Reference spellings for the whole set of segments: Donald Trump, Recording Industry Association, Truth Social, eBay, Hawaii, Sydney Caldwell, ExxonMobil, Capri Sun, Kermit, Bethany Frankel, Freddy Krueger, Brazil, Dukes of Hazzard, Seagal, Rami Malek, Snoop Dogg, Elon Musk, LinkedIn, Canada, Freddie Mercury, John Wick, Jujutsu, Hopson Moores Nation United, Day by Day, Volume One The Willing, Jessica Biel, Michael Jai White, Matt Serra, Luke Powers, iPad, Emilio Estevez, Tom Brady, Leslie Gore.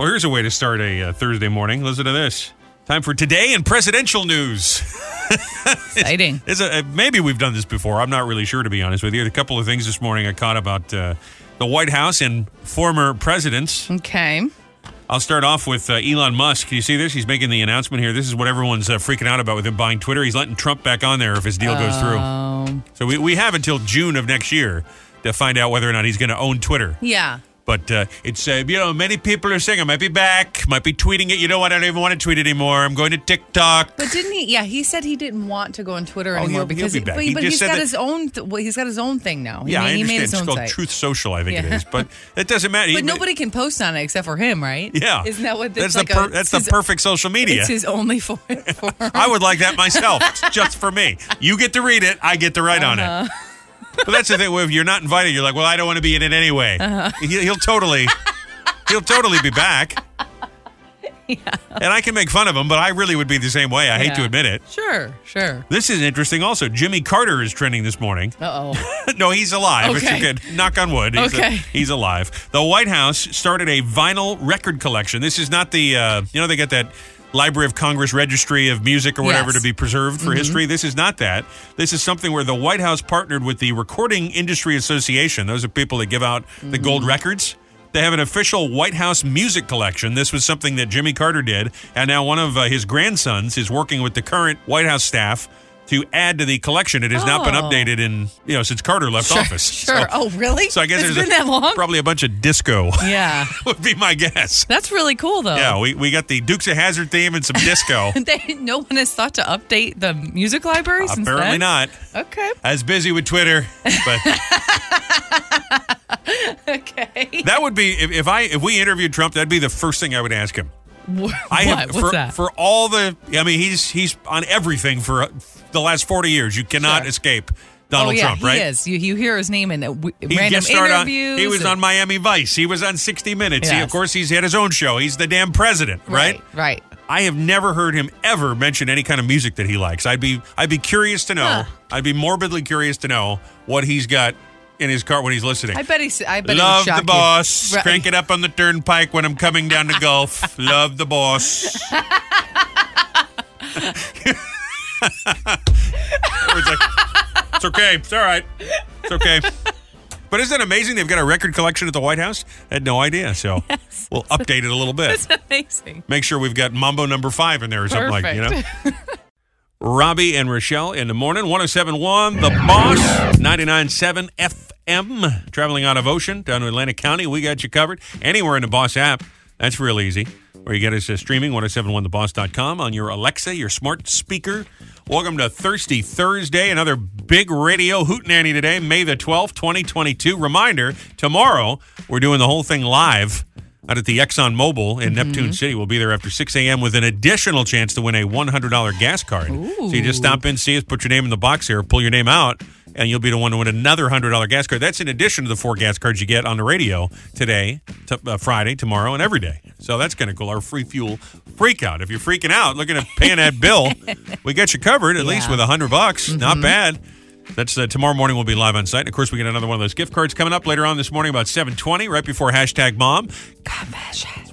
Well, here's a way to start a Thursday morning. Listen to this. Time for Today in Presidential News. Exciting. Maybe we've done this before. I'm not really sure, to be honest with you. A couple of things this morning I caught about the White House and former presidents. Okay. I'll start off with Elon Musk. Can you see this? He's making the announcement here. This is what everyone's freaking out about with him buying Twitter. He's letting Trump back on there if his deal goes through. So we have until June of next year to find out whether or not he's going to own Twitter. Yeah. But it's, you know, many people are saying I might be back, might be tweeting it. You know what? I don't even want to tweet anymore. I'm going to TikTok. But didn't he? Yeah, he said he didn't want to go on Twitter anymore because he'll be back. But he's got his own. He's got his own thing now. Yeah, I understand. It's called Truth Social, I think it is. But it doesn't matter. But nobody can post on it except for him, right? Yeah. Isn't that what that's like? That's the perfect social media. It's his only form. I would like that myself. It's just for me. You get to read it. I get to write on it. But that's the thing. If you're not invited, you're like, well, I don't want to be in it anyway. Uh-huh. He'll totally be back. Yeah. And I can make fun of him, but I really would be the same way. I hate to admit it. Sure. This is interesting also. Jimmy Carter is trending this morning. Uh-oh. No, he's alive. Okay. It's good. Knock on wood. Okay. He's alive. The White House started a vinyl record collection. This is not the, they got that Library of Congress registry of music or whatever to be preserved for history. This is not that. This is something where the White House partnered with the Recording Industry Association. Those are people that give out the gold records. They have an official White House music collection. This was something that Jimmy Carter did. And now one of his grandsons is working with the current White House staff to add to the collection. It has not been updated in, since Carter left office. Sure. So, really? So I guess there's probably a bunch of disco. Yeah. Would be my guess. That's really cool, though. Yeah, we got the Dukes of Hazzard theme and some disco. No one has thought to update the music library since then? Apparently not. Okay. I was busy with Twitter, but... Okay. That would be, if we interviewed Trump, that'd be the first thing I would ask him. For all the, he's on everything for the last 40 years. You cannot escape Donald Trump, right? He is. You hear his name in random interviews. He was on Miami Vice. He was on 60 Minutes. Yes. He's had his own show. He's the damn president, right? Right. I have never heard him ever mention any kind of music that he likes. I'd be curious to know. I'd be morbidly curious to know what he's got in his car when he's listening. I bet love the boss. Right. Crank it up on the turnpike when I'm coming down the Gulf. Love the boss. It's okay. It's all right. It's okay. But isn't it amazing? They've got a record collection at the White House. I had no idea. So we'll update it a little bit. That's amazing. Make sure we've got Mambo number 5 in there or something like that. Robbie and Rochelle in the morning, 107.1, The Boss, 99.7 FM, traveling out of Ocean down to Atlantic County. We got you covered anywhere in the Boss app. That's real easy. Or you get us streaming, 1071theboss.com on your Alexa, your smart speaker. Welcome to Thirsty Thursday, another big radio hootenanny today, May the 12th, 2022. Reminder, tomorrow we're doing the whole thing live out at the Exxon Mobil in Neptune City. We'll be there after 6 a.m. with an additional chance to win a $100 gas card. Ooh. So you just stop in, see us, put your name in the box here, pull your name out, and you'll be the one to win another $100 gas card. That's in addition to the 4 gas cards you get on the radio today, Friday, tomorrow, and every day. So that's kind of cool, our free fuel freak out. If you're freaking out, looking at paying that bill, we got you covered at least with $100. Not bad. That's tomorrow morning. We'll be live on site. And of course, we get another one of those gift cards coming up later on this morning about 7:20, right before #Mom.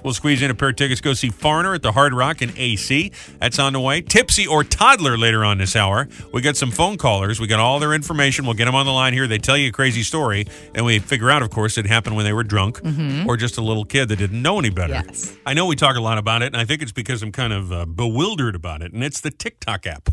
We'll squeeze in a pair of tickets. Go see Foreigner at the Hard Rock in AC. That's on the way. Tipsy or Toddler later on this hour. We got some phone callers. We got all their information. We'll get them on the line here. They tell you a crazy story. And we figure out, of course, it happened when they were drunk or just a little kid that didn't know any better. Yes. I know we talk a lot about it, and I think it's because I'm kind of bewildered about it. And it's the TikTok app.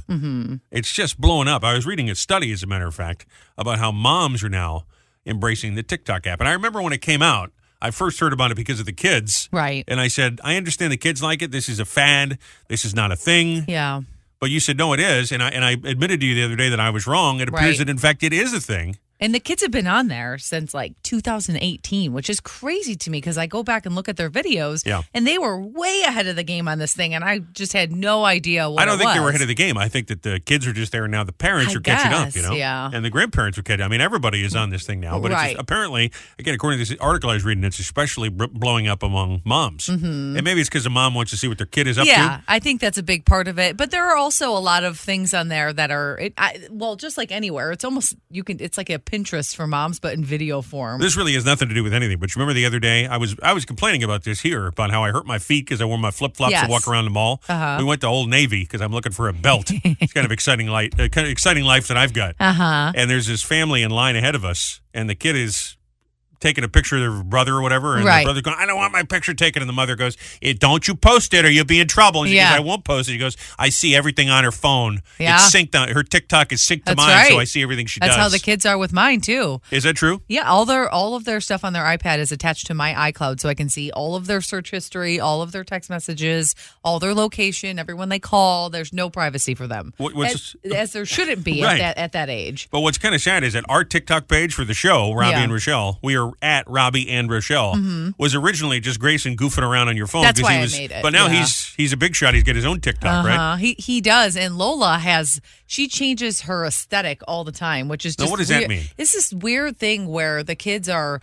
It's just blowing up. I was reading a study, as a matter of fact, about how moms are now embracing the TikTok app. And I remember when it came out, I first heard about it because of the kids. Right. And I said, I understand the kids like it. This is a fad. This is not a thing. Yeah. But you said, no, it is. And I admitted to you the other day that I was wrong. It appears that, in fact, it is a thing. And the kids have been on there since like 2018, which is crazy to me because I go back and look at their videos and they were way ahead of the game on this thing. And I just had no idea what it was. I don't think they were ahead of the game. I think that the kids are just there and now the parents are catching up, Yeah. And the grandparents are catching up. I mean, everybody is on this thing now. But it's just, apparently, again, according to this article I was reading, it's especially blowing up among moms. And maybe it's because a mom wants to see what their kid is up to. Yeah, I think that's a big part of it. But there are also a lot of things on there that are, just like anywhere, it's almost, it's like a Pinterest for moms, but in video form. This really has nothing to do with anything. But you remember the other day, I was complaining about this here, about how I hurt my feet because I wore my flip-flops to walk around the mall. Uh-huh. We went to Old Navy because I'm looking for a belt. It's kind of exciting life that I've got. Uh-huh. And there's this family in line ahead of us, and the kid is taking a picture of their brother or whatever, and the brother's going, I don't want my picture taken. And the mother goes, don't you post it or you'll be in trouble. And she goes, I won't post it. He goes, I see everything on her phone. Yeah. It's synced on her TikTok is synced to mine, so I see everything she does. That's how the kids are with mine too. Is that true? Yeah, all of their stuff on their iPad is attached to my iCloud, so I can see all of their search history, all of their text messages, all their location, everyone they call. There's no privacy for them. As there shouldn't be at that age. But what's kind of sad is that our TikTok page for the show, Robbie and Rochelle, we are at Robbie and Rochelle, was originally just Grayson goofing around on your phone. That's why I made it. But now he's a big shot. He's got his own TikTok, right? He does. And Lola she changes her aesthetic all the time, which is just what does that mean? It's this weird thing where the kids are,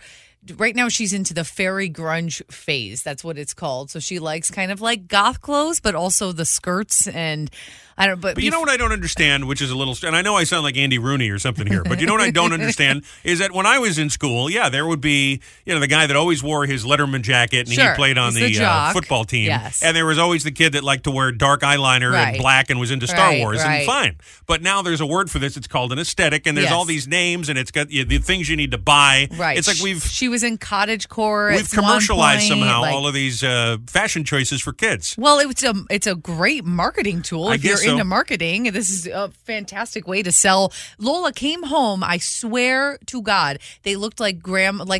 right now she's into the fairy grunge phase. That's what it's called. So she likes kind of like goth clothes, but also the skirts and... But you know what I don't understand, which is a little... And I know I sound like Andy Rooney or something here, but you know what I don't understand is that when I was in school, there would be, the guy that always wore his Letterman jacket and he played on the football team. Yes. And there was always the kid that liked to wear dark eyeliner and black and was into Star Wars and fine. But now there's a word for this. It's called an aesthetic and there's all these names and it's got the things you need to buy. Right. It's like She was in cottagecore. We've commercialized somehow all of these fashion choices for kids. Well, it's a great marketing tool. I guess. Into marketing. This is a fantastic way to sell. Lola came home, I swear to God, they looked like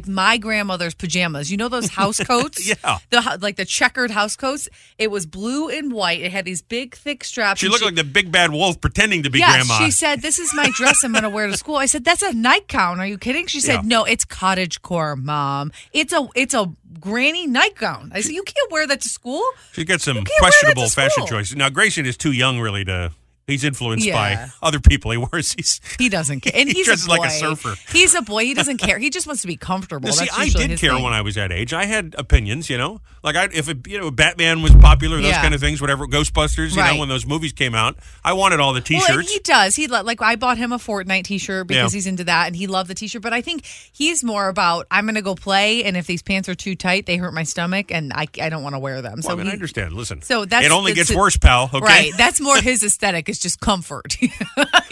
my grandmother's pajamas. You know those house coats? The checkered house coats. It was blue and white. It had these big, thick straps. She looked like the big bad wolf pretending to be grandma. She said, this is my dress I'm going to wear to school. I said, that's a nightgown. Are you kidding? She said, no, it's cottagecore, Mom. It's a granny nightgown. I said, you can't wear that to school. She's got some questionable fashion choices. Now, Grayson is too young really to... He's influenced by other people. He doesn't care. And he dresses like a surfer. He's a boy. He doesn't care. He just wants to be comfortable. Now, I did care when I was that age. I had opinions, Like if Batman was popular, those kind of things, whatever, Ghostbusters, when those movies came out, I wanted all the T-shirts. Well, and he does. I bought him a Fortnite T-shirt because he's into that and he loved the T-shirt. But I think he's more about, I'm going to go play and if these pants are too tight, they hurt my stomach and I don't want to wear them. Well, I understand. Listen, it only gets worse, pal. Okay? Right. That's more his aesthetic. It's just comfort.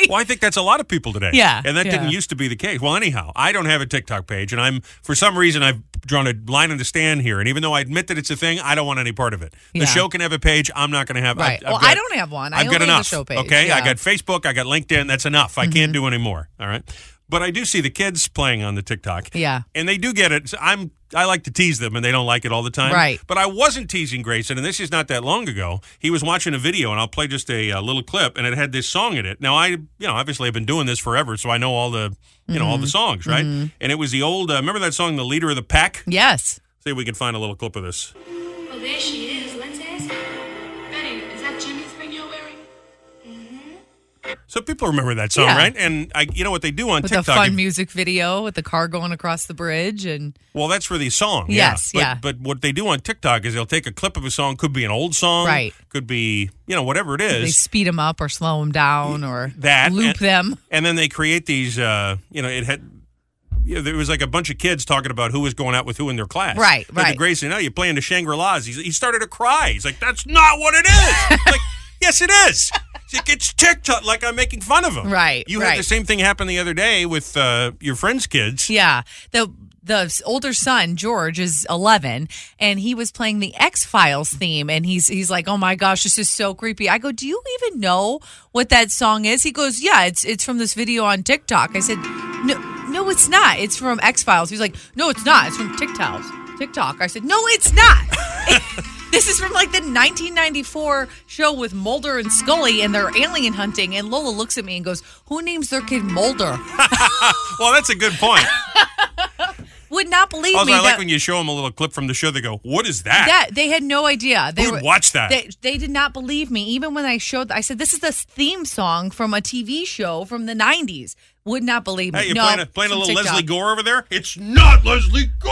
Well, I think that's a lot of people today. Yeah. And that didn't used to be the case. Well, anyhow, I don't have a TikTok page, and for some reason, I've drawn a line in the sand here. And even though I admit that it's a thing, I don't want any part of it. The show can have a page. I'm not going to have it. Right. I don't have one. I've got enough. The show page. Okay. Yeah. I got Facebook. I got LinkedIn. That's enough. I can't do any more. All right. But I do see the kids playing on the TikTok. Yeah. And they do get it. So I like to tease them, and they don't like it all the time. Right. But I wasn't teasing Grayson, and this is not that long ago. He was watching a video, and I'll play just a little clip, and it had this song in it. Now, obviously I've been doing this forever, so I know all the, all the songs, right? And it was the old, remember that song, The Leader of the Pack? Yes. See if we can find a little clip of this. Well, there she is. Let's ask her. Betty, is that Jimmy's ring you're wearing? So people remember that song, right? And you know what they do on TikTok? The fun music video with the car going across the bridge. Well, that's for the song. Yes, But what they do on TikTok is they'll take a clip of a song. Could be an old song. Right. Could be, whatever it is. They speed them up or slow them down or loop them. And then they create these, there was like a bunch of kids talking about who was going out with who in their class. Right. Grayson, now you're playing the Shangri-Las. He started to cry. He's like, that's not what it is. Like, yes, it is. It's TikTok, like I'm making fun of them. Right, You had the same thing happen the other day with your friend's kids. Yeah, the older son, George, is 11, and he was playing the X-Files theme, and he's like, oh my gosh, this is so creepy. I go, do you even know what that song is? He goes, yeah, it's from this video on TikTok. I said, no, it's not. It's from X-Files. He's like, no, it's not. It's from TikTok. I said, no, it's not. This is from like the 1994 show with Mulder and Scully and they're alien hunting. And Lola looks at me and goes, who names their kid Mulder? Well, that's a good point. Would not believe me. Also, I like when you show them a little clip from the show. They go, what is that? They had no idea. They would watch that. They did not believe me. Even when I showed them, I said, this is the theme song from a TV show from the 90s. Would not believe me. Hey, you're playing a little TikTok. Leslie Gore over there? It's not Leslie Gore.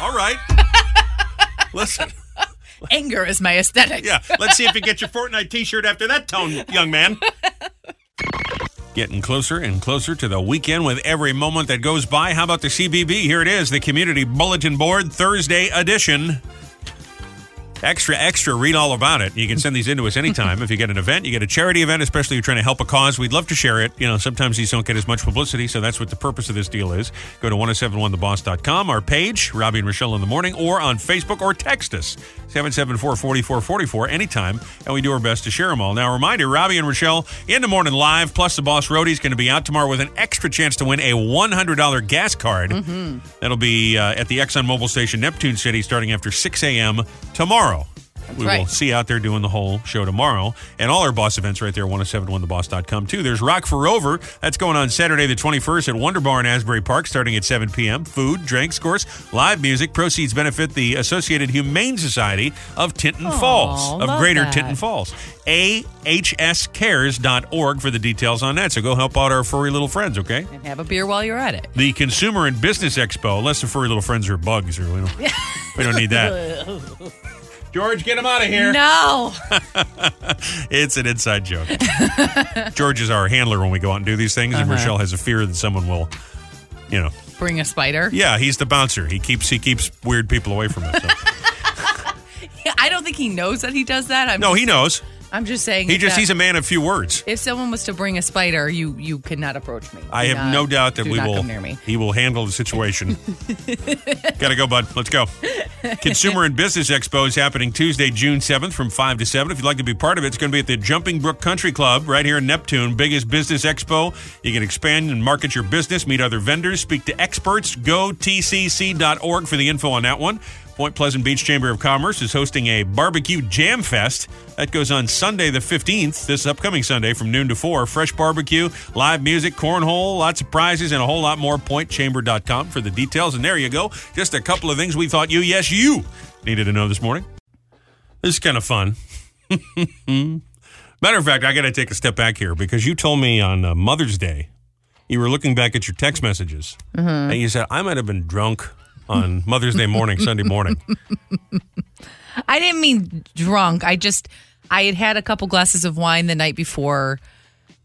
All right. Listen. Anger is my aesthetic. Yeah, let's see if you get your Fortnite T-shirt after that tone, young man. Getting closer and closer to the weekend with every moment that goes by. How about the CBB? Here it is, the Community Bulletin Board Thursday edition. Extra, extra, read all about it. You can send these in to us anytime. If you get an event, you get a charity event, especially if you're trying to help a cause, we'd love to share it. You know, sometimes these don't get as much publicity, so that's what the purpose of this deal is. Go to 1071theboss.com, our page, Robbie and Rochelle in the Morning, or on Facebook, or text us, 774-4444, anytime, and we do our best to share them all. Now, a reminder, Robbie and Rochelle in the Morning live, plus the Boss Roadie is going to be out tomorrow with an extra chance to win a $100 gas card. Mm-hmm. That'll be at the ExxonMobil station, Neptune City, starting after 6 a.m. tomorrow. That's right. We will see you out there doing the whole show tomorrow. And all our Boss events right there, 1071theboss.com, too. There's Rock for Rover. That's going on Saturday the 21st at Wonder Bar in Asbury Park, starting at 7 p.m. Food, drinks, of course, live music. Proceeds benefit the Associated Humane Society of Tinton Falls, of Greater Tinton Falls. AHScares.org for the details on that. So go help out our furry little friends, okay? And have a beer while you're at it. The Consumer and Business Expo, unless the furry little friends are bugs, or we don't need that. George, get him out of here. No. It's an inside joke. George is our handler when we go out and do these things, and Rochelle has a fear that someone will, you know. Bring a spider? Yeah, he's the bouncer. He keeps weird people away from us. So. Yeah, I don't think he knows that he does that. He knows. I'm just saying. He's a man of few words. If someone was to bring a spider, you could not approach me. I have no doubt that he will handle the situation. Gotta go, bud. Let's go. Consumer and Business Expo is happening Tuesday, June 7th from 5 to 7. If you'd like to be part of it, it's going to be at the Jumping Brook Country Club right here in Neptune. Biggest business expo. You can expand and market your business, meet other vendors, speak to experts. Go tcc.org for the info on that one. Point Pleasant Beach Chamber of Commerce is hosting a barbecue jam fest. That goes on Sunday the 15th, this upcoming Sunday from noon to 4. Fresh barbecue, live music, cornhole, lots of prizes, and a whole lot more. PointChamber.com for the details. And there you go. Just a couple of things we thought you needed to know this morning. This is kind of fun. Matter of fact, I got to take a step back here because you told me on Mother's Day, you were looking back at your text messages. Mm-hmm. And you said, I might have been drunk on Mother's Day morning, Sunday morning. I didn't mean drunk. I had had a couple glasses of wine the night before.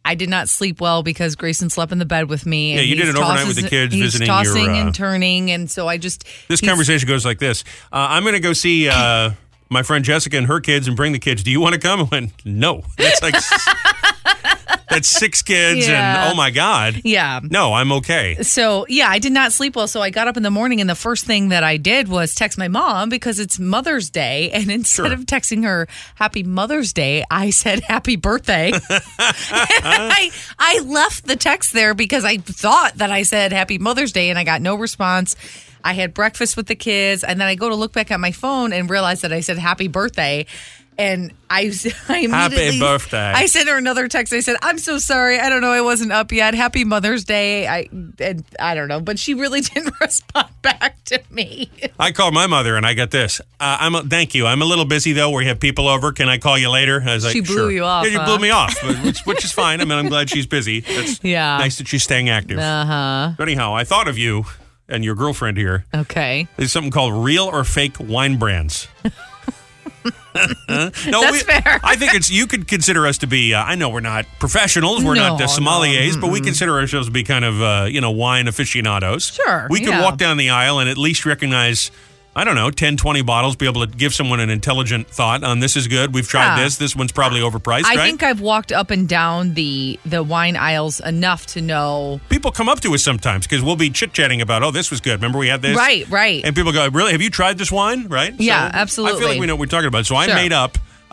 I did not sleep well because Grayson slept in the bed with me. And yeah, you did it overnight with the kids visiting your... He's tossing and turning, and so I just... This conversation goes like this. I'm going to go see my friend Jessica and her kids and bring the kids. Do you want to come? I went, no. That's like... That's six kids, and oh, my God. Yeah. No, I'm okay. So, I did not sleep well, so I got up in the morning, and the first thing that I did was text my mom because it's Mother's Day, and instead of texting her Happy Mother's Day, I said Happy Birthday. I left the text there because I thought that I said Happy Mother's Day, and I got no response. I had breakfast with the kids, and then I go to look back at my phone and realize that I said Happy Birthday. And I immediately... Happy birthday. I sent her another text. I said, I'm so sorry. I don't know. I wasn't up yet. Happy Mother's Day. I don't know. But she really didn't respond back to me. I called my mother and I got this. Thank you. I'm a little busy, though. We have people over. Can I call you later? I was like, she blew you off. Yeah, you blew me off, which is fine. I mean, I'm glad she's busy. That's nice that she's staying active. Uh-huh. But anyhow, I thought of you and your girlfriend here. Okay. There's something called real or fake wine brands. No, fair. I think you could consider us to be, I know we're not professionals, we're not sommeliers, but we consider ourselves to be kind of, wine aficionados. Sure. We could walk down the aisle and at least recognize, I don't know, 10, 20 bottles, be able to give someone an intelligent thought on this is good, we've tried this one's probably overpriced, I think I've walked up and down the wine aisles enough to know. People come up to us sometimes because we'll be chit-chatting about, this was good, remember we had this? Right. And people go, really, have you tried this wine? Right? Yeah, so absolutely. I feel like we know what we're talking about. So I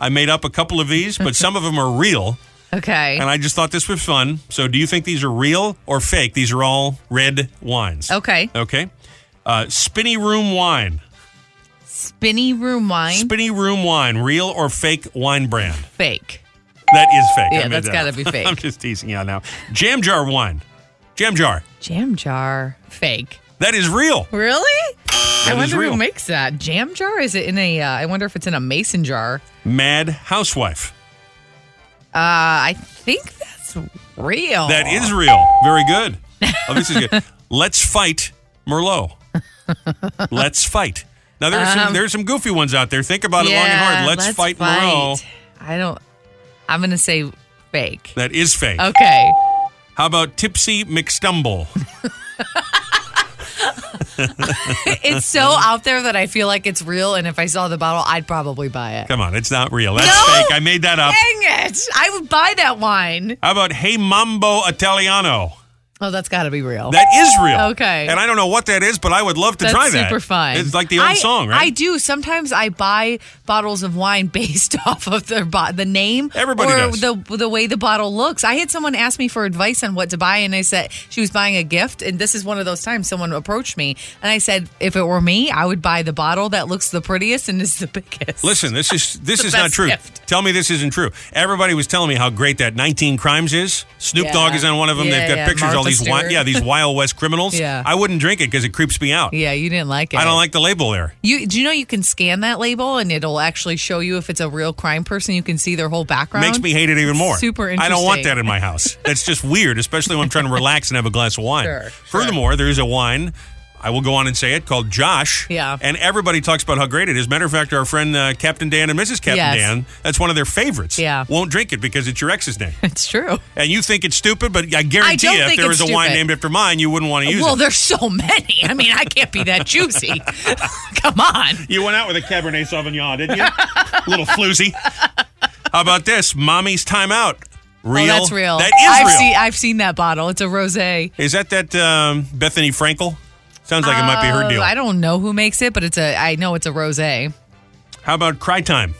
made up a couple of these, but some of them are real. Okay. And I just thought this was fun. So do you think these are real or fake? These are all red wines. Okay. Spinny Room Wine. Spinny Room Wine? Spinny Room Wine, real or fake wine brand? Fake. That is fake. Yeah, that's got to be fake. I'm just teasing you out now. Jam Jar Wine. Jam Jar. Fake. That is real. Really? I wonder who makes that. Jam Jar? Is it in a, I wonder if it's in a mason jar. Mad Housewife. I think that's real. That is real. Very good. Oh, this is good. Let's Fight Merlot. Let's Fight. Now, there's some goofy ones out there. Think about it long and hard. Let's Fight Merlot. I'm going to say fake. That is fake. Okay. How about Tipsy McStumble? It's so out there that I feel like it's real, and if I saw the bottle, I'd probably buy it. Come on, it's not real. That's fake. I made that up. Dang it. I would buy that wine. How about Hey Mambo Italiano? Oh, that's got to be real. That is real. Okay. And I don't know what that is, but I would love to try that. That's super fun. It's like the old song, right? I do. Sometimes I buy bottles of wine based off of the name. Everybody does. Or the way the bottle looks. I had someone ask me for advice on what to buy, and I said she was buying a gift, and this is one of those times someone approached me, and I said, if it were me, I would buy the bottle that looks the prettiest and is the biggest. Listen, this is not true. Gift. Tell me this isn't true. Everybody was telling me how great that 19 Crimes is. Snoop Dogg is on one of them. They've got pictures all these Wild West criminals. Yeah. I wouldn't drink it because it creeps me out. Yeah, you didn't like it. I don't like the label there. Do you know you can scan that label and it'll actually show you if it's a real crime person? You can see their whole background. Makes me hate it even more. Super interesting. I don't want that in my house. That's just weird, especially when I'm trying to relax and have a glass of wine. Sure, furthermore, there is a wine, I will go on and say it, called Josh. Yeah. And everybody talks about how great it is. Matter of fact, our friend Captain Dan and Mrs. Captain Dan, that's one of their favorites. Yeah. Won't drink it because it's your ex's name. It's true. And you think it's stupid, but I guarantee you if there was a wine named after mine, you wouldn't want to use it. Well, there's so many. I mean, I can't be that juicy. Come on. You went out with a Cabernet Sauvignon, didn't you? A little floozy. How about this? Mommy's Time Out. Real? Oh, that's real. That is real. I've seen that bottle. It's a rosé. Is that Bethany Frankel? Sounds like it might be her deal. I don't know who makes it, but I know it's a rosé. How about Cry Time?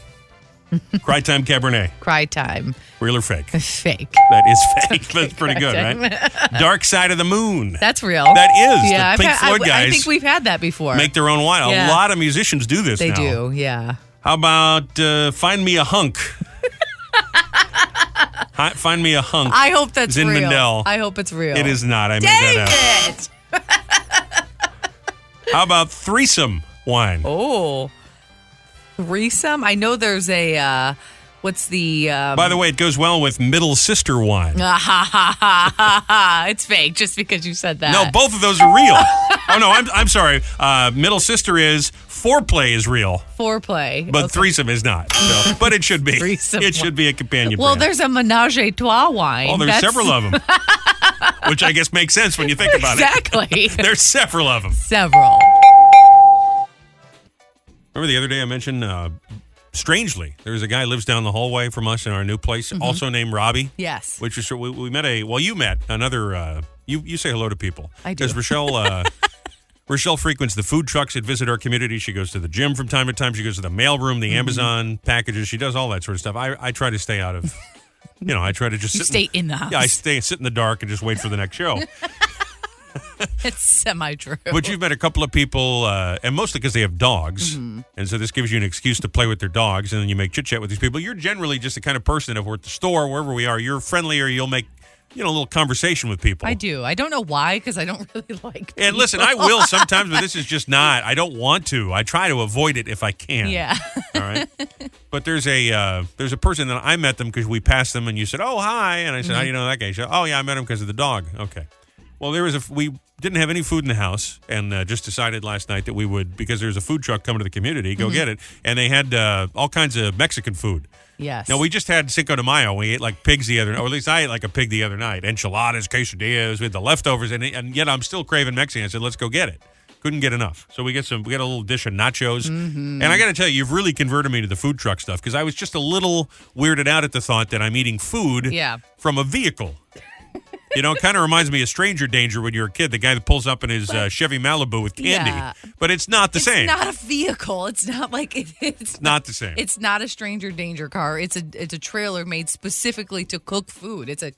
Cry Time Cabernet. Cry Time. Real or fake? Fake. That is fake. Okay, that's pretty good, right? Dark Side of the Moon. That's real. That is. Yeah, the Pink Floyd guys. I think we've had that before. Make their own wine. Yeah. A lot of musicians do this now. They do, yeah. How about Find Me a Hunk? Find Me a Hunk. I hope that's Zin real. Mandel. I hope it's real. It is not. I made that up. How about threesome wine? Oh, threesome? I know there's a, what's the... By the way, it goes well with middle sister wine. It's fake just because you said that. No, both of those are real. Oh, no, I'm sorry. Middle sister is... Foreplay is real. Foreplay. But threesome is not. So. But it should be. Threesome it should be a companion brand. There's a Ménage à Trois wine. Oh, there's several of them. Which I guess makes sense when you think about it. Exactly. There's several of them. Several. Remember the other day I mentioned, strangely, there's a guy who lives down the hallway from us in our new place, also named Robbie. Yes. Which is, you met another, you say hello to people. I do. Because Rochelle... Rochelle frequents the food trucks that visit our community. She goes to the gym from time to time. She goes to the mailroom, the Amazon packages. She does all that sort of stuff. I try to stay out of, I try to just stay in the house. Yeah, I sit in the dark and just wait for the next show. It's semi-true. But you've met a couple of people, and mostly because they have dogs. Mm-hmm. And so this gives you an excuse to play with their dogs, and then you make chit-chat with these people. You're generally just the kind of person that if we're at the store, wherever we are, you're friendlier, you'll make... a little conversation with people. I do. I don't know why, because I don't really like people. And listen, I will sometimes, but this is just not. I don't want to. I try to avoid it if I can. Yeah. All right? But there's a person that I met them because we passed them, and you said, oh, hi. And I said, how do you know that guy? She said, oh, yeah, I met him because of the dog. Okay. Well, we didn't have any food in the house, and just decided last night that we would, because there's a food truck coming to the community, go get it. And they had all kinds of Mexican food. Yes. No, we just had Cinco de Mayo. We ate like pigs the other night, or at least I ate like a pig the other night. Enchiladas, quesadillas, we had the leftovers, and yet I'm still craving Mexican. I said, let's go get it. Couldn't get enough. So we got a little dish of nachos. Mm-hmm. And I got to tell you, you've really converted me to the food truck stuff, because I was just a little weirded out at the thought that I'm eating food from a vehicle. It kind of reminds me of Stranger Danger when you're a kid, the guy that pulls up in his Chevy Malibu with candy. Yeah. But it's not the same. It's not a vehicle. It's not like it's not the same. It's not a Stranger Danger car. It's a trailer made specifically to cook food. It's a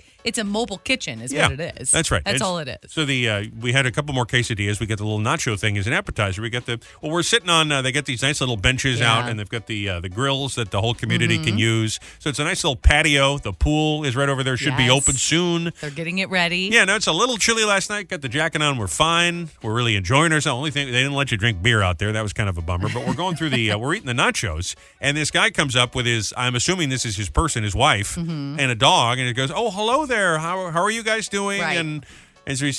mobile kitchen is what it is. That's right. That's all it is. So we had a couple more quesadillas. We got the little nacho thing as an appetizer. We got we're sitting on, they got these nice little benches out, and they've got the grills that the whole community can use. So it's a nice little patio. The pool is right over there. Should be open soon. They're getting it ready. Yeah, no, it's a little chilly last night. Got the jacket on. We're fine. We're really enjoying ourselves. Only thing, they didn't let you drink beer out there. That was kind of a bummer. But we're going through we're eating the nachos, and this guy comes up with I'm assuming this is his person, his wife, and a dog, and he goes, oh, hello there. How are you guys doing? Right. And so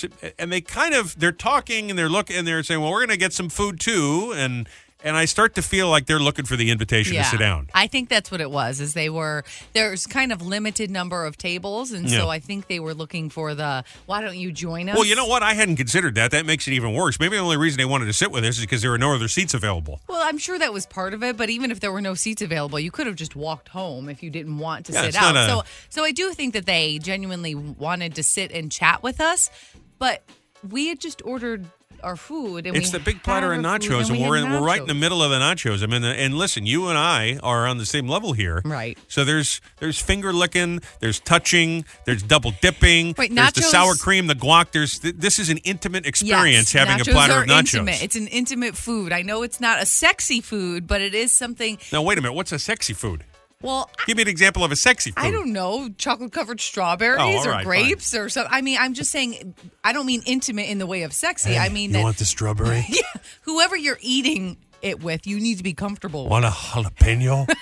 they're talking, and they're looking, and they're saying, well, we're going to get some food too, and And I start to feel like they're looking for the invitation to sit down. I think that's what it was, is they were, there's kind of limited number of tables, and so I think they were looking for the, why don't you join us? Well, you know what? I hadn't considered that. That makes it even worse. Maybe the only reason they wanted to sit with us is because there were no other seats available. Well, I'm sure that was part of it, but even if there were no seats available, you could have just walked home if you didn't want to sit out. So I do think that they genuinely wanted to sit and chat with us, but we had just ordered our food. And it's the big platter of nachos, and we're right in the middle of the nachos. I mean, and listen, you and I are on the same level here. Right. So there's finger licking, there's touching, there's double dipping, there's the sour cream, the guac. This is an intimate experience, having a platter of nachos. Intimate. It's an intimate food. I know it's not a sexy food, but it is something. Now, wait a minute. What's a sexy food? Well, give me an example of a sexy food. I don't know, chocolate-covered strawberries or grapes or something. I mean, I'm just saying, I don't mean intimate in the way of sexy. Hey, I mean, you want the strawberry? Yeah, whoever you're eating it with, you need to be comfortable with. Want a jalapeno?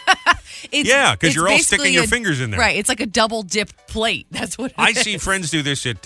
Because you're all sticking your fingers in there. Right, it's like a double-dipped plate. That's what it is. I see friends do this at,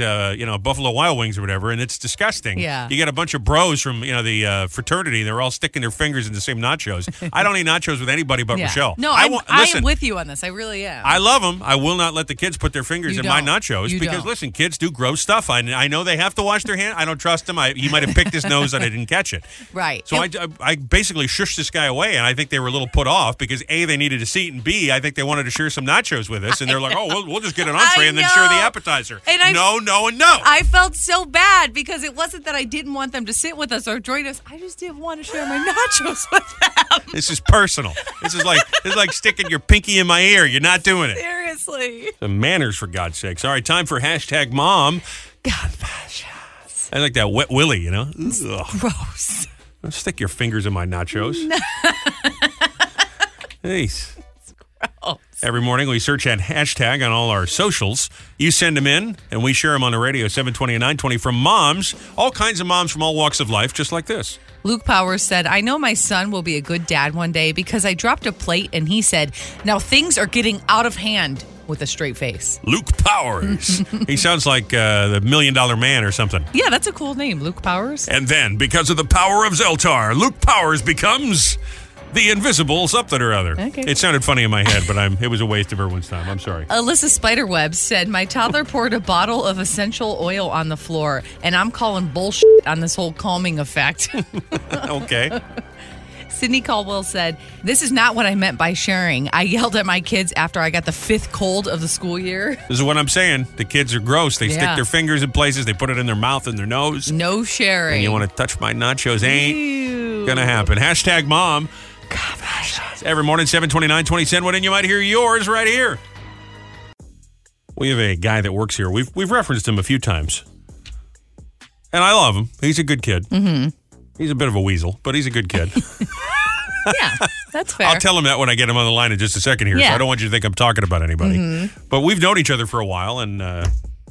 Buffalo Wild Wings or whatever, and it's disgusting. Yeah. You get a bunch of bros from, the fraternity, and they're all sticking their fingers in the same nachos. I don't eat nachos with anybody but Michelle. No, I am with you on this. I really am. I love them. I will not let the kids put their fingers in my nachos because, listen, kids do gross stuff. I know they have to wash their hand. I don't trust him. He might have picked his nose and I didn't catch it. Right. So I basically shushed this guy away, and I think they were a little put off because, A, they needed a seat, and B, I think they wanted to share some nachos with us, and they're like, we'll just get an entree and then share the appetizer. And no. I felt so bad because it wasn't that I didn't want them to sit with us or join us. I just didn't want to share my nachos with them. This is personal. This is like sticking your pinky in my ear. You're not doing it. Seriously. The manners, for God's sakes. All right, time for hashtag mom. God, I like that wet willy, you know? Ugh. Gross. Don't stick your fingers in my nachos. Nice. Gross. Every morning we search at hashtag on all our socials. You send them in and we share them on the radio, 720 and 920, from moms, all kinds of moms from all walks of life, just like this. Luke Powers said, I know my son will be a good dad one day because I dropped a plate and he said, now things are getting out of hand, with a straight face. Luke Powers. He sounds like the $1 Million Man or something. Yeah, that's a cool name, Luke Powers. And then, because of the power of Zeltar, Luke Powers becomes... the invisible something or other. Okay. It sounded funny in my head, but it was a waste of everyone's time. I'm sorry. Alyssa Spiderweb said, my toddler poured a bottle of essential oil on the floor, and I'm calling bullshit on this whole calming effect. Okay. Sydney Caldwell said, this is not what I meant by sharing. I yelled at my kids after I got the 5th cold of the school year. This is what I'm saying. The kids are gross. They stick their fingers in places. They put it in their mouth and their nose. No sharing. And you want to touch my nachos? Ain't going to happen. Hashtag mom. Every morning, 7:29, 20 send one in. You might hear yours right here. We have a guy that works here. We've referenced him a few times. And I love him. He's a good kid. Mm-hmm. He's a bit of a weasel, but he's a good kid. Yeah, that's fair. I'll tell him that when I get him on the line in just a second here, so I don't want you to think I'm talking about anybody. Mm-hmm. But we've known each other for a while, and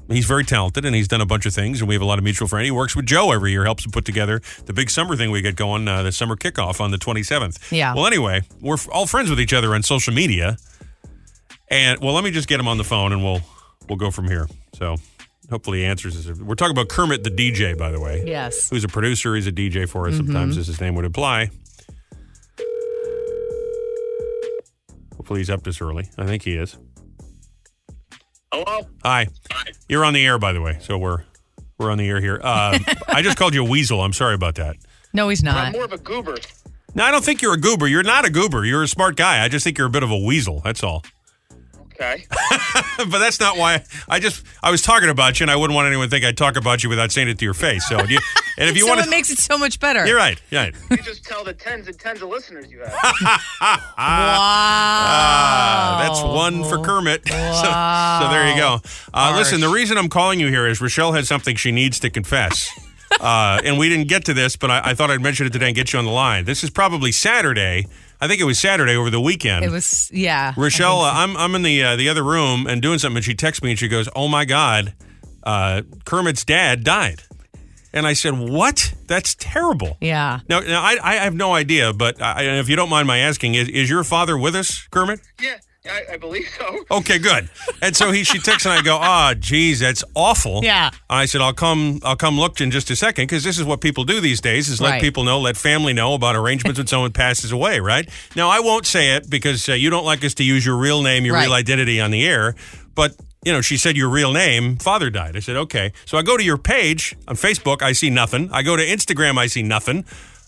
he's very talented, and he's done a bunch of things, and we have a lot of mutual friends. He works with Joe every year, helps him put together the big summer thing we get going, the summer kickoff on the 27th. Yeah. Well, anyway, we're all friends with each other on social media. And, well, let me just get him on the phone, and we'll go from here. So hopefully he answers this. We're talking about Kermit the DJ, by the way. Yes. Who's a producer. He's a DJ for us sometimes, as his name would imply. Hopefully he's up this early. I think he is. Hello? Hi. You're on the air, by the way, so we're on the air here. I just called you a weasel. I'm sorry about that. No, he's not. I'm more of a goober. No, I don't think you're a goober. You're not a goober. You're a smart guy. I just think you're a bit of a weasel. That's all. Okay. But that's not why. I was talking about you, and I wouldn't want anyone to think I'd talk about you without saying it to your face. So, it makes it so much better. You're right. Yeah. You just tell the tens and tens of listeners you have. Wow. That's one for Kermit. Wow. So there you go. Listen, the reason I'm calling you here is Rochelle has something she needs to confess. And we didn't get to this, but I thought I'd mention it today and get you on the line. This is probably Saturday. I think it was Saturday over the weekend. It was, yeah. Rochelle, so. I'm in the other room and doing something, and she texts me and she goes, oh my God, Kermit's dad died. And I said, what? That's terrible. Yeah. Now I have no idea, but if you don't mind my asking, is your father with us, Kermit? Yeah. I believe so. Okay, good. And so she texts and I go, ah, oh, geez, that's awful. Yeah. I said, I'll come look in just a second, because this is what people do these days, is let people know, let family know about arrangements when someone passes away, right? Now, I won't say it because you don't like us to use your real name, your real identity on the air, but... You know, she said your real name, father died. I said, okay. So I go to your page on Facebook. I see nothing. I go to Instagram. I see nothing.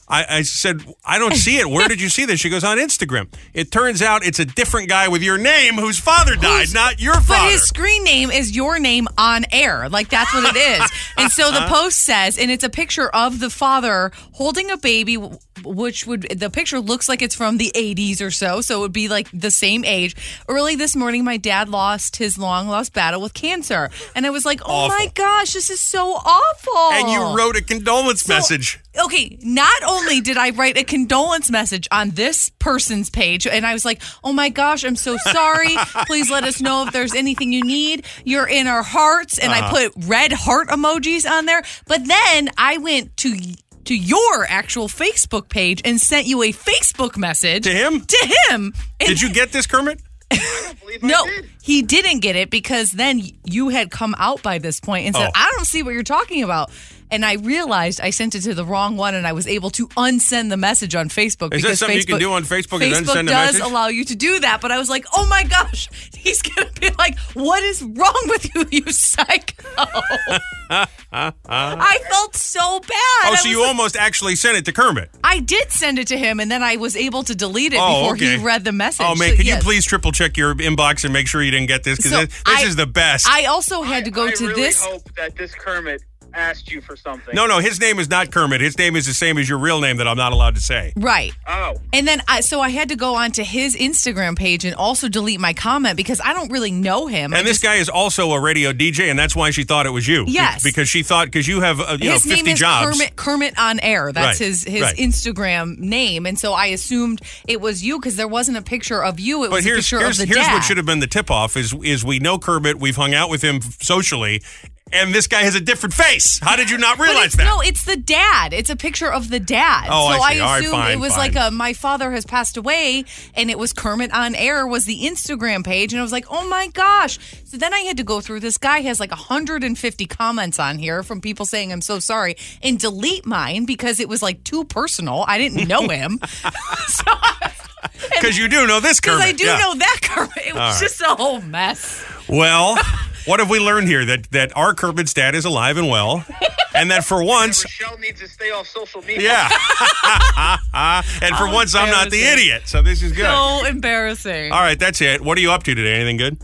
I said, I don't see it. Where did you see this? She goes, on Instagram. It turns out it's a different guy with your name whose father died, not your father. But his screen name is your name on air. Like, that's what it is. And so the post says, and it's a picture of the father holding a baby, which the picture looks like it's from the 80s or so. So it would be like the same age. Early this morning, my dad lost his long lost battle with cancer. And I was like, oh my gosh, this is so awful. And you wrote a condolence message. Okay, not only did I write a condolence message on this person's page, and I was like, oh my gosh, I'm so sorry. Please let us know if there's anything you need. You're in our hearts. And I put red heart emojis on there. But then I went to your actual Facebook page and sent you a Facebook message. To him? To him. Did you get this, Kermit? No, he didn't get it, because then you had come out by this point and said, I don't see what you're talking about. And I realized I sent it to the wrong one, and I was able to unsend the message on Facebook. Is that something you can do on Facebook? Facebook does allow you to do that, but I was like, oh my gosh, he's going to be like, what is wrong with you, you psycho? I felt so bad. Oh, so you almost actually sent it to Kermit. I did send it to him, and then I was able to delete it before he read the message. Oh, man, so, could you please triple check your inbox and make sure you didn't get this? Because this is the best. I also had to go to really this. I really hope that this Kermit asked you for something. No, his name is not Kermit. His name is the same as your real name that I'm not allowed to say. Right. Oh. And then, so I had to go onto his Instagram page and also delete my comment because I don't really know him. And this guy is also a radio DJ, and that's why she thought it was you. Yes. Because she thought, because you have, his 50 jobs. His name is Kermit on Air. That's his Instagram name. And so I assumed it was you because there wasn't a picture of you. It was a picture of the dad. Here's what should have been the tip-off is we know Kermit. We've hung out with him socially. And this guy has a different face. How did you not realize that? No, it's the dad. It's a picture of the dad. Oh, so I see. I assumed it was like my father has passed away, and it was Kermit on Air was the Instagram page, and I was like, oh my gosh. So then I had to go through. This guy has like 150 comments on here from people saying I'm so sorry, and delete mine because it was like too personal. I didn't know him. Because you do know this Kermit. Because I do know that Kermit. It was just a whole mess. Well... What have we learned here? That our Kermit's dad is alive and well, and that for once... Michelle needs to stay off social media. Yeah. And for once, I'm not the idiot, so this is good. So embarrassing. All right, that's it. What are you up to today? Anything good?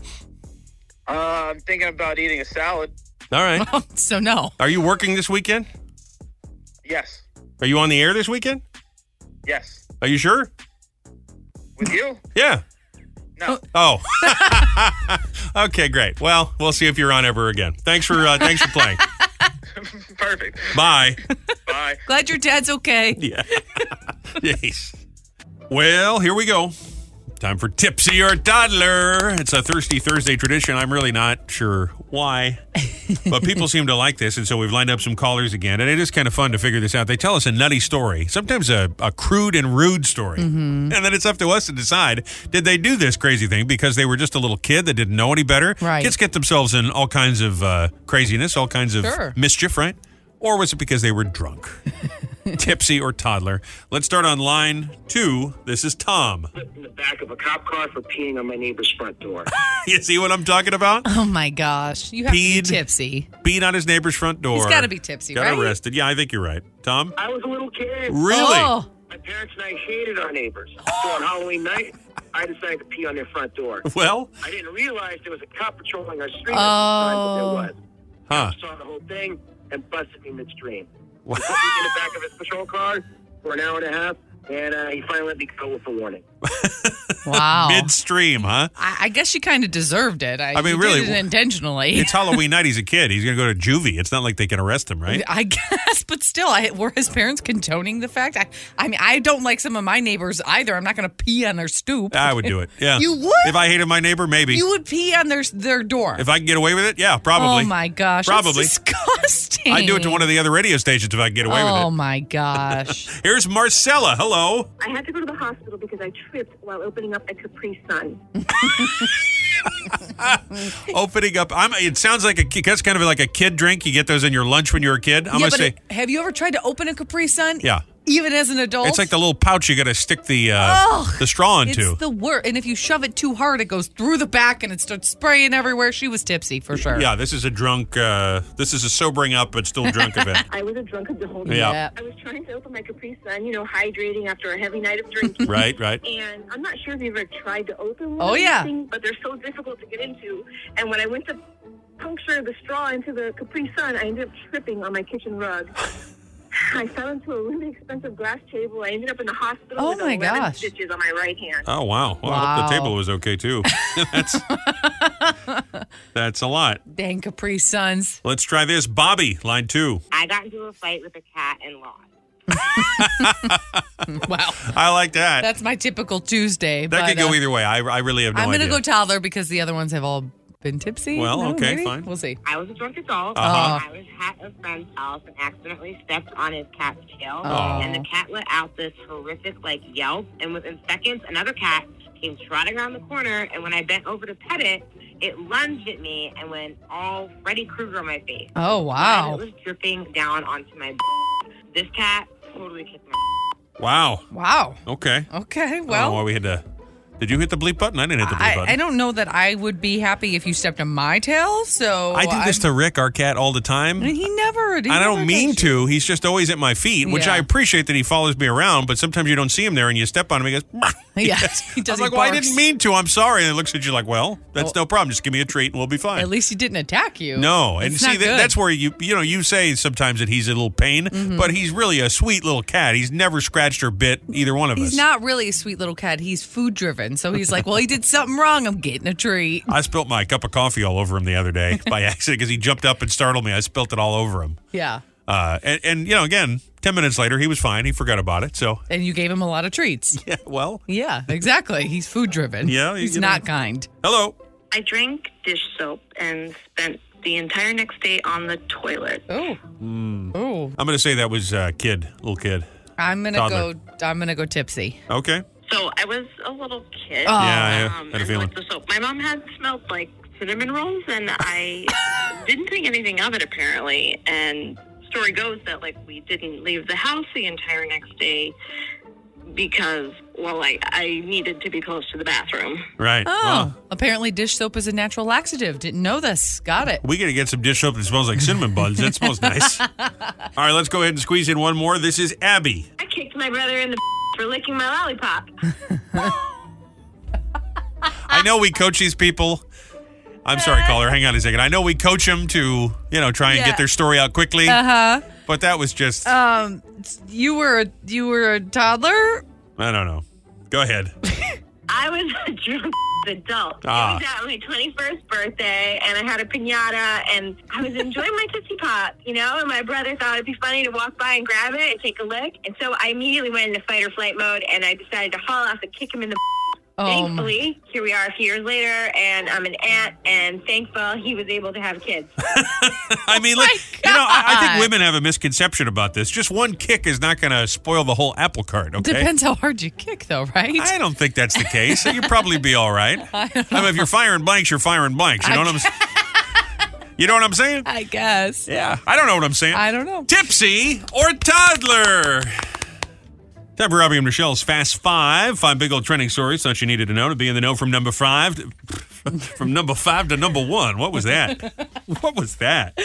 I'm thinking about eating a salad. All right. So no. Are you working this weekend? Yes. Are you on the air this weekend? Yes. Are you sure? With you? Yeah. No. Oh. Okay, great. Well, we'll see if you're on ever again. Thanks for playing. Perfect. Bye. Bye. Glad your dad's okay. Yeah. Yes. Well, here we go. Time for Tipsy or Toddler. It's a Thirsty Thursday tradition. I'm really not sure why, but people seem to like this, and so we've lined up some callers again, and it is kind of fun to figure this out. They tell us a nutty story, sometimes a crude and rude story, and then it's up to us to decide, did they do this crazy thing because they were just a little kid that didn't know any better? Right. Kids get themselves in all kinds of craziness, all kinds of mischief, right? Or was it because they were drunk? Tipsy or Toddler. Let's start on line 2. This is Tom. In the back of a cop car for peeing on my neighbor's front door. You see what I'm talking about? Oh, my gosh. You have to be tipsy. Peed on his neighbor's front door. He's got to be tipsy, right? Got arrested. Yeah, I think you're right. Tom? I was a little kid. Really? Oh. My parents and I hated our neighbors. So on Halloween night, I decided to pee on their front door. Well? I didn't realize there was a cop patrolling our street at the time, but there was. Huh. I saw the whole thing and busted me midstream. Wow. He put me in the back of his patrol car for an hour and a half, and he finally let me go with a warning. Wow. Midstream, huh? I guess you kind of deserved it. I mean, really, did it intentionally. It's Halloween night. He's a kid. He's going to go to juvie. It's not like they can arrest him, right? I guess, but still, were his parents condoning the fact? I mean, I don't like some of my neighbors either. I'm not going to pee on their stoop. I would do it, yeah. You would? If I hated my neighbor, maybe. You would pee on their door. If I can get away with it? Yeah, probably. Oh, my gosh. Probably. It's disgusting. I'd do it to one of the other radio stations if I could get away with it. Oh, my gosh. Here's Marcella. Hello. I had to go to the hospital because because I tripped while opening up a Capri Sun. Opening up, it sounds like that's kind of like a kid drink. You get those in your lunch when you're a kid. Have you ever tried to open a Capri Sun? Yeah. Even as an adult? It's like the little pouch you got to stick the straw into. It's the worst. And if you shove it too hard, it goes through the back and it starts spraying everywhere. She was tipsy for sure. Yeah, this is a drunk, this is a sobering up but still drunk event. I was a drunk adult. Yeah. I was trying to open my Capri Sun, hydrating after a heavy night of drinking. Right. And I'm not sure if you've ever tried to open one. Oh, yeah. But they're so difficult to get into. And when I went to puncture the straw into the Capri Sun, I ended up tripping on my kitchen rug. I fell into a really expensive glass table. I ended up in the hospital with 11 stitches on my right hand. Oh, wow. Well, I hope the table was okay, too. That's a lot. Dang Capri Suns. Let's try this. Bobby, line 2. I got into a fight with a cat and lost. Wow. I like that. That's my typical Tuesday. That could go either way. I really have no idea. I'm going to go toddler because the other ones have all been tipsy? Well, okay, maybe? Fine. We'll see. I was a drunk adult. Uh-huh. I was at a friend's house and accidentally stepped on his cat's tail. Oh. And the cat let out this horrific, yelp. And within seconds, another cat came trotting around the corner. And when I bent over to pet it, it lunged at me and went all Freddy Krueger on my face. Oh, wow. And it was dripping down onto my This cat totally kicked my Wow. Okay, well. I don't know why we had to... Did you hit the bleep button? I didn't hit the bleep button. I don't know that I would be happy if you stepped on my tail, so... I do this to Rick, our cat, all the time. He never... And I don't mean to. He's just always at my feet, which I appreciate that he follows me around, but sometimes you don't see him there, and you step on him, he goes... Yeah, he does. I was like, well, I didn't mean to. I'm sorry. And it looks at you like, well, that's no problem. Just give me a treat, and we'll be fine. At least he didn't attack you. No. And see, that's where you say sometimes that he's a little pain, mm-hmm. but he's really a sweet little cat. He's never scratched or bit either one of us. He's not really a sweet little cat. He's food-driven. So he's like, well, he did something wrong. I'm getting a treat. I spilt my cup of coffee all over him the other day by accident because he jumped up and startled me. I spilt it all over him. Yeah. And again, 10 minutes later, he was fine. He forgot about it. So. And you gave him a lot of treats. Yeah, well. Yeah, exactly. He's food-driven. Yeah. He's not kind. Hello. I drank dish soap and spent the entire next day on the toilet. Oh. Mm. Oh. I'm going to say that was a little kid. I'm going to go tipsy. Okay. So I was a little kid. Oh. Yeah, I had a feeling. The soap. My mom had smelled like cinnamon rolls, and I didn't think anything of it, apparently. And story goes that we didn't leave the house the entire next day because, I needed to be close to the bathroom. Right. Oh, apparently dish soap is a natural laxative. Didn't know this. Got it. We got to get some dish soap that smells like cinnamon buns. That smells nice. All right, let's go ahead and squeeze in one more. This is Abby. I kicked my brother in the... for licking my lollipop. I know we coach these people. I'm sorry, caller. Hang on a second. I know we coach them to, try and get their story out quickly. Uh-huh. But that was just... You were a toddler? I don't know. Go ahead. I was a drunk adult. It was at my 21st birthday, and I had a piñata, and I was enjoying my Tootsie Pop, and my brother thought it'd be funny to walk by and grab it and take a lick, and so I immediately went into fight or flight mode, and I decided to haul off and kick him in the Thankfully, here we are a few years later, and I'm an aunt, and thankful he was able to have kids. I mean, I think women have a misconception about this. Just one kick is not going to spoil the whole apple cart, okay? Depends how hard you kick, though, right? I don't think that's the case. You'll probably be all right. I mean, if you're firing blanks, you're firing blanks. You know what I'm saying? I guess. Yeah. I don't know what I'm saying. I don't know. Tipsy or toddler? Time for Robbie and Michelle's Fast Five. 5 big old trending stories that you needed to know to be in the know from number 5 from number 5 to number 1. What was that? What was that?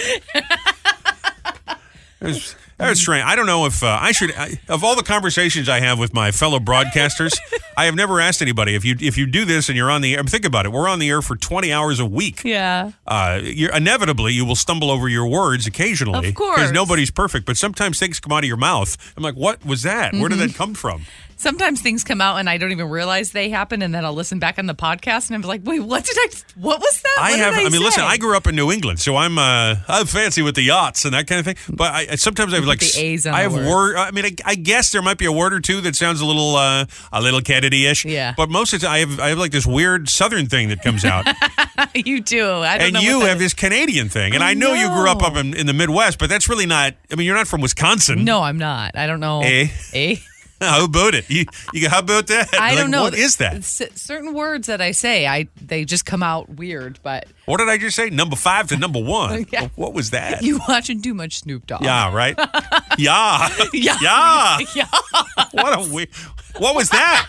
That was strange. I don't know if I should. Of all the conversations I have with my fellow broadcasters, I have never asked anybody if you do this and you're on the air. Think about it. We're on the air for 20 hours a week. Yeah. Inevitably, you will stumble over your words occasionally. Of course. Because nobody's perfect. But sometimes things come out of your mouth. I'm like, what was that? Mm-hmm. Where did that come from? Sometimes things come out and I don't even realize they happen, and then I'll listen back on the podcast and I'm like, wait, what was that? Listen, I grew up in New England, so I'm fancy with the yachts and that kind of thing. But sometimes I have like the A's on I have word. I mean, I guess there might be a word or two that sounds a little Kennedy-ish. Yeah. But most of the time I have like this weird Southern thing that comes out. You do. I don't know. And you have this Canadian thing, and I know you grew up in the Midwest, but that's really not. I mean, you're not from Wisconsin. No, I'm not. I don't know. Eh? How about it? You how about that? I don't know. What is that? Certain words that I say, they just come out weird. But what did I just say? Number 5 to number 1. Yeah. What was that? You watching too much Snoop Dogg? Yeah, right. Yeah, yeah, yeah. Yeah. What a weird. What was that?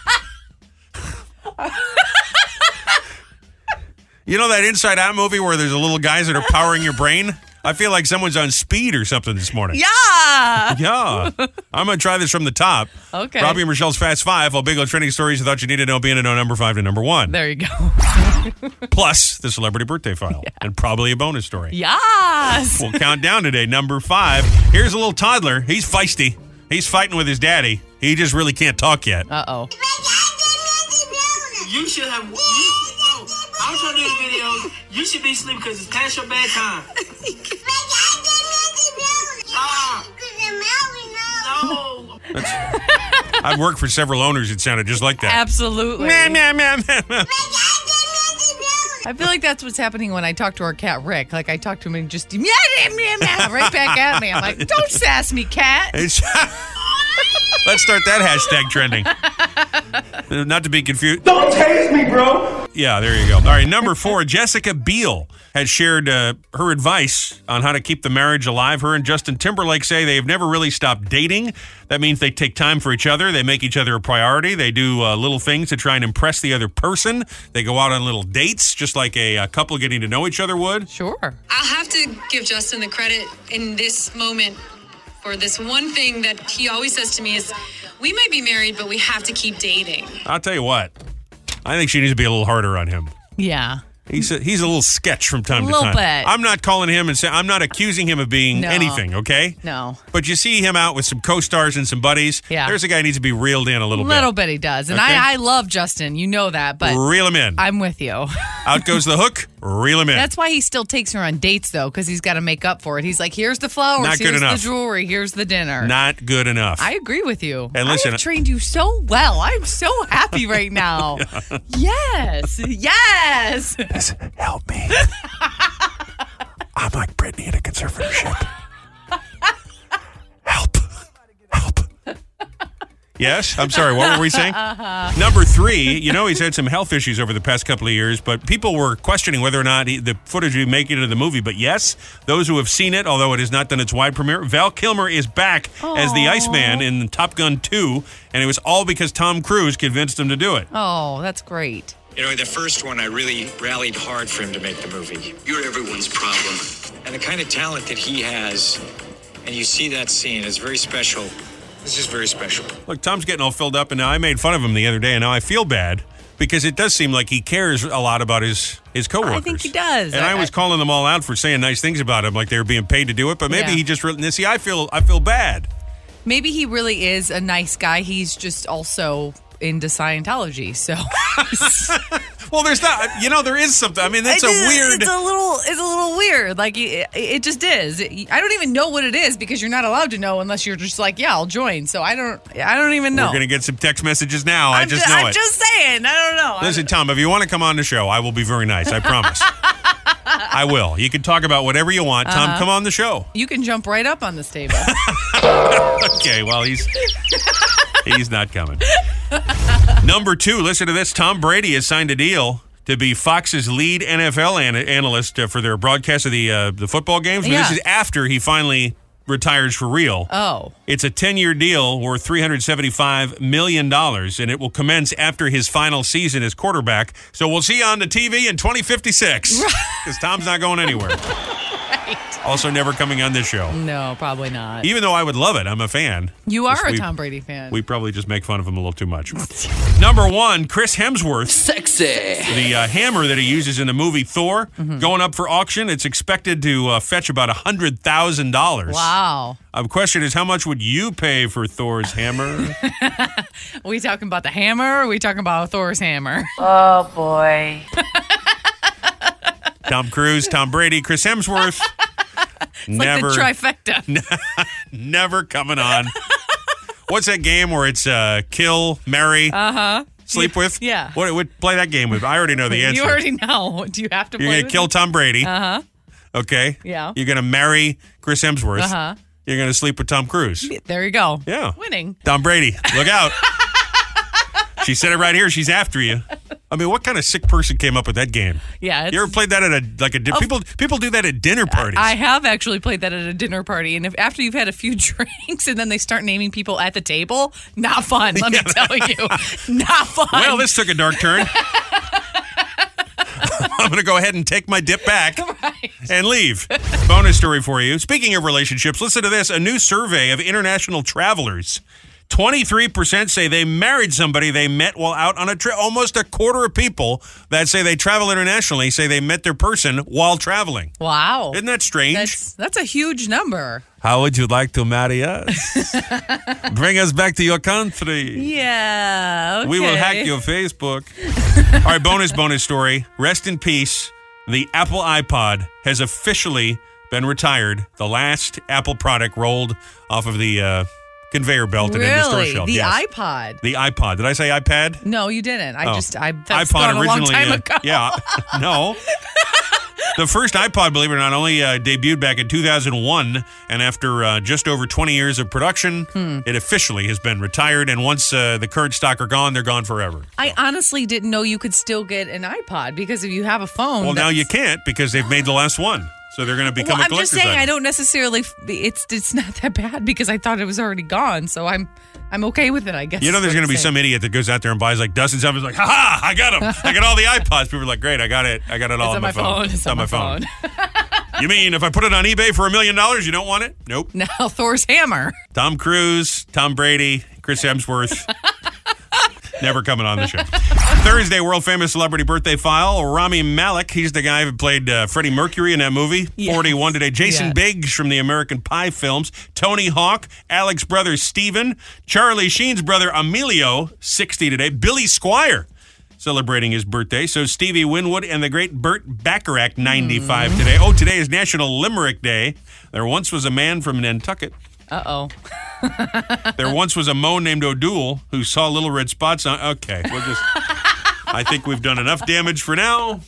You know that Inside Out movie where there's a little guys that are powering your brain? I feel like someone's on speed or something this morning. Yeah. Yeah. I'm going to try this from the top. Okay. Robbie and Michelle's Fast Five. All big old trending stories you thought you needed to know, being on number 5 to number 1. There you go. Plus the celebrity birthday file and probably a bonus story. Yes. We'll count down today. Number 5. Here's a little toddler. He's feisty. He's fighting with his daddy. He just really can't talk yet. Uh-oh. You should have... I'm trying to do videos. You should be asleep because it's past your bedtime. No. I've worked for several owners. It sounded just like that. Absolutely. I feel like that's what's happening when I talk to our cat, Rick. Like, I talk to him and just... right back at me. I'm like, don't sass me, cat. Let's start that hashtag trending. Not to be confused. Don't tase me, bro. Yeah, there you go. All right, number 4, Jessica Biel has shared her advice on how to keep the marriage alive. Her and Justin Timberlake say they have never really stopped dating. That means they take time for each other. They make each other a priority. They do little things to try and impress the other person. They go out on little dates, just like a couple getting to know each other would. Sure. I'll have to give Justin the credit in this moment. Or this one thing that he always says to me is, we might be married, but we have to keep dating. I'll tell you what. I think she needs to be a little harder on him. Yeah. He's a little sketch from time to time. A little bit. I'm not calling him and saying, I'm not accusing him of being anything, okay? No. But you see him out with some co-stars and some buddies. Yeah. There's a guy who needs to be reeled in a little bit. A little bit he does. And okay? I love Justin. You know that, but. Reel him in. I'm with you. Out goes the hook. Reel him in. That's why he still takes her on dates, though, because he's got to make up for it. He's like, here's the flowers, not good enough. Here's the jewelry, here's the dinner. Not good enough. I agree with you. And listen, I have trained you so well. I'm so happy right now. Yeah. Yes. Yes. Help me. I'm like Britney in a conservatorship. Help. Help. Yes? I'm sorry. What were we saying? Uh-huh. Number 3, he's had some health issues over the past couple of years, but people were questioning whether or not the footage would make it into the movie. But yes, those who have seen it, although it has not done its wide premiere, Val Kilmer is back as the Iceman in Top Gun 2, and it was all because Tom Cruise convinced him to do it. Oh, that's great. The first one, I really rallied hard for him to make the movie. You're everyone's problem. And the kind of talent that he has, and you see that scene, is very special. This is very special. Look, Tom's getting all filled up, and now I made fun of him the other day, and now I feel bad because it does seem like he cares a lot about his coworkers. I think he does. And I was calling them all out for saying nice things about him, like they were being paid to do it, but maybe he just really... See, I feel bad. Maybe he really is a nice guy. He's just also... into Scientology, so well, there's not, there is something. I mean, that's weird. It's a little weird. Like it just is. I don't even know what it is because you're not allowed to know unless you're just like, yeah, I'll join. So I don't even know. We're gonna get some text messages now. I'm just saying. I don't know. Listen, Tom, if you want to come on the show, I will be very nice. I promise. I will. You can talk about whatever you want. Tom, come on the show. You can jump right up on this table. Okay. Well, he's not coming. Number 2, listen to this. Tom Brady has signed a deal to be Fox's lead NFL analyst for their broadcast of the football games. But this is after he finally retires for real. Oh. It's a 10-year deal worth $375 million, and it will commence after his final season as quarterback. So we'll see you on the TV in 2056 because Tom's not going anywhere. Right. Also never coming on this show. No, probably not. Even though I would love it. I'm a fan. You are a Tom Brady fan. We probably just make fun of him a little too much. Number 1, Chris Hemsworth. Sexy. The hammer that he uses in the movie Thor, going up for auction. It's expected to fetch about $100,000. Wow. The question is, how much would you pay for Thor's hammer? Are we talking about the hammer or are we talking about Thor's hammer? Oh, boy. Tom Cruise, Tom Brady, Chris Hemsworth. It's never, like the trifecta. Never coming on. What's that game where it's kill, marry, sleep with? Yeah. What play that game with? I already know the answer. You already know. Do you have to play with You're going to kill Tom Brady. Okay. Yeah. You're going to marry Chris Hemsworth. you're going to sleep with Tom Cruise. There you go. Yeah. Winning. Tom Brady, look out. She said it right here. She's after you. I mean, what kind of sick person came up with that game? Yeah. You ever played that at people do that at dinner parties. I have actually played that at a dinner party. And if after you've had a few drinks and then they start naming people at the table, not fun. Let me tell you. Not fun. Well, this took a dark turn. I'm going to go ahead and take my dip back and leave. Bonus story for you. Speaking of relationships, listen to this. A new survey of international travelers. 23% say they married somebody they met while out on a trip. Almost a quarter of people that say they travel internationally say they met their person while traveling. Wow. Isn't that strange? That's a huge number. How would you like to marry us? Bring us back to your country. Yeah, okay. We will hack your Facebook. All right, bonus story. Rest in peace. The Apple iPod has officially been retired. The last Apple product rolled off of the... conveyor belt and into store shelf. iPod. The iPod. Did I say iPad? No, you didn't. That's iPod originally, a long time ago. Yeah. No. The first iPod, believe it or not, only debuted back in 2001, and after just over 20 years of production, it officially has been retired, and once the current stock are gone, they're gone forever. So. I honestly didn't know you could still get an iPod, because if you have a phone... Well, now you can't, because they've made the last one. So they're going to become a collector's item. I'm just saying I don't necessarily, it's not that bad because I thought it was already gone. So I'm okay with it, I guess. You know there's going to be some idiot that goes out there and buys like dozens of them. It's like, ha-ha, I got them. I got all the iPods. People are like, great, I got it all on my phone. It's on my phone. You mean if I put it on eBay for $1 million, you don't want it? Nope. Now Thor's hammer. Tom Cruise, Tom Brady, Chris Hemsworth. Never coming on the show. Thursday, world-famous celebrity birthday file. Rami Malek, he's the guy who played Freddie Mercury in that movie. Yes. 41 today. Jason Biggs from the American Pie films. Tony Hawk. Alec's brother, Stephen. Charlie Sheen's brother, Emilio, 60 today. Billy Squier celebrating his birthday. So Stevie Winwood and the great Burt Bacharach, 95 today. Oh, today is National Limerick Day. There once was a man from Nantucket. Uh-oh. There once was a Moe named O'Doul who saw little red spots on... Okay, I think we've done enough damage for now.